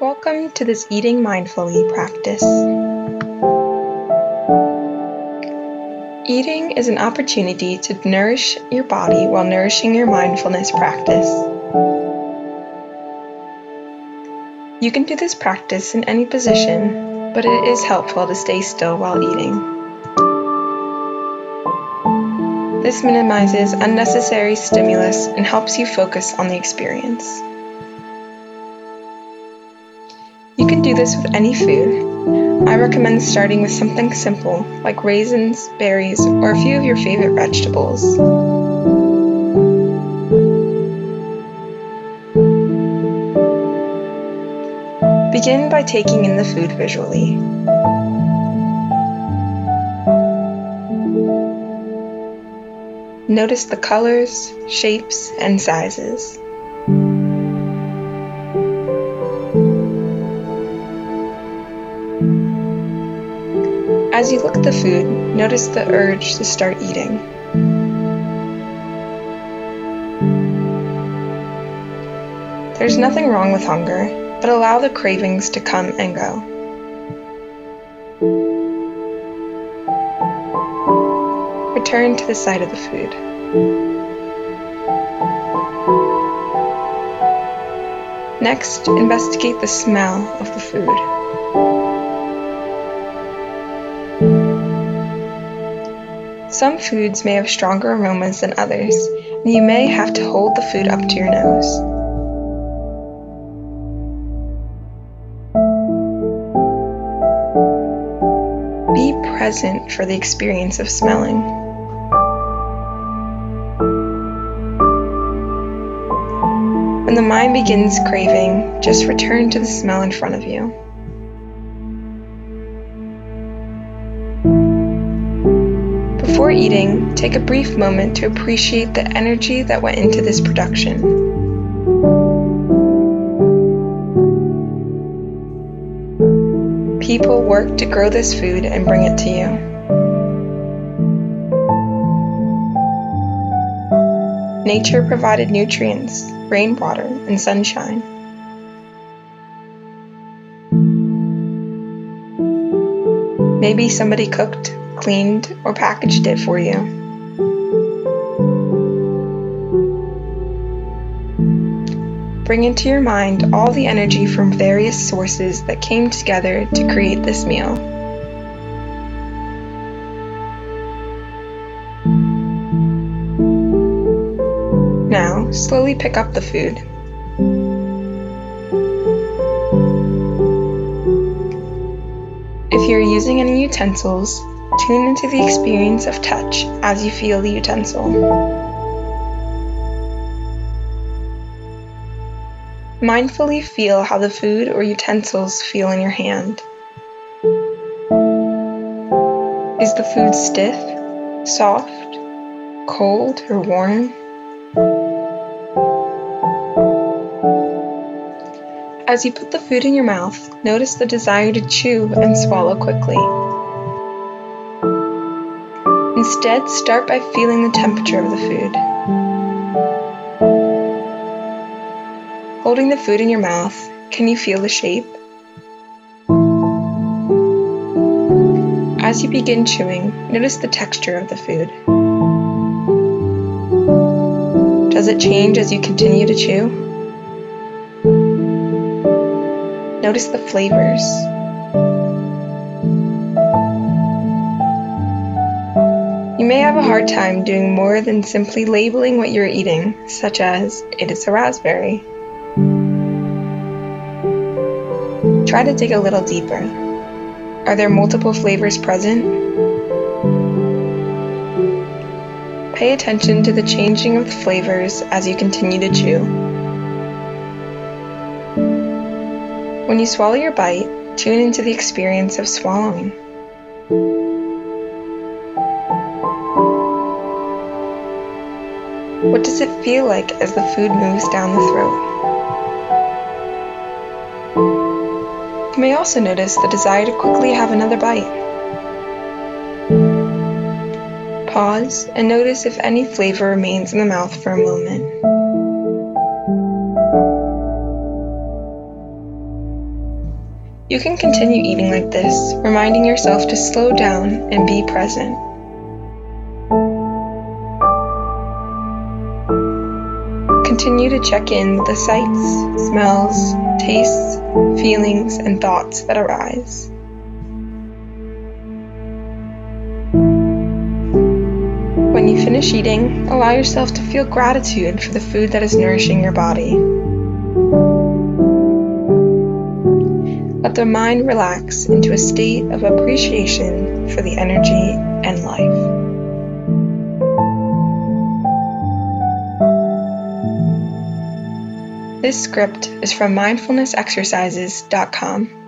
Welcome to this Eating Mindfully practice. Eating is an opportunity to nourish your body while nourishing your mindfulness practice. You can do this practice in any position, but it is helpful to stay still while eating. This minimizes unnecessary stimulus and helps you focus on the experience. You can do this with any food. I recommend starting with something simple, like raisins, berries, or a few of your favorite vegetables. Begin by taking in the food visually. Notice the colors, shapes, and sizes. As you look at the food, notice the urge to start eating. There's nothing wrong with hunger, but allow the cravings to come and go. Return to the sight of the food. Next, investigate the smell of the food. Some foods may have stronger aromas than others, and you may have to hold the food up to your nose. Be present for the experience of smelling. When the mind begins craving, just return to the smell in front of you. Before eating, take a brief moment to appreciate the energy that went into this production. People work to grow this food and bring it to you. Nature provided nutrients, rainwater, and sunshine. Maybe somebody cooked, cleaned, or packaged it for you. Bring into your mind all the energy from various sources that came together to create this meal. Now, slowly pick up the food. If you're using any utensils, tune into the experience of touch as you feel the utensil. Mindfully feel how the food or utensils feel in your hand. Is the food stiff, soft, cold, or warm? As you put the food in your mouth, notice the desire to chew and swallow quickly. Instead, start by feeling the temperature of the food. Holding the food in your mouth, can you feel the shape? As you begin chewing, notice the texture of the food. Does it change as you continue to chew? Notice the flavors. You may have a hard time doing more than simply labeling what you're eating, such as, it is a raspberry. Try to dig a little deeper. Are there multiple flavors present? Pay attention to the changing of the flavors as you continue to chew. When you swallow your bite, tune into the experience of swallowing. What does it feel like as the food moves down the throat? You may also notice the desire to quickly have another bite. Pause and notice if any flavor remains in the mouth for a moment. You can continue eating like this, reminding yourself to slow down and be present. Continue to check in with the sights, smells, tastes, feelings, and thoughts that arise. When you finish eating, allow yourself to feel gratitude for the food that is nourishing your body. Let the mind relax into a state of appreciation for the energy and life. This script is from mindfulnessexercises.com.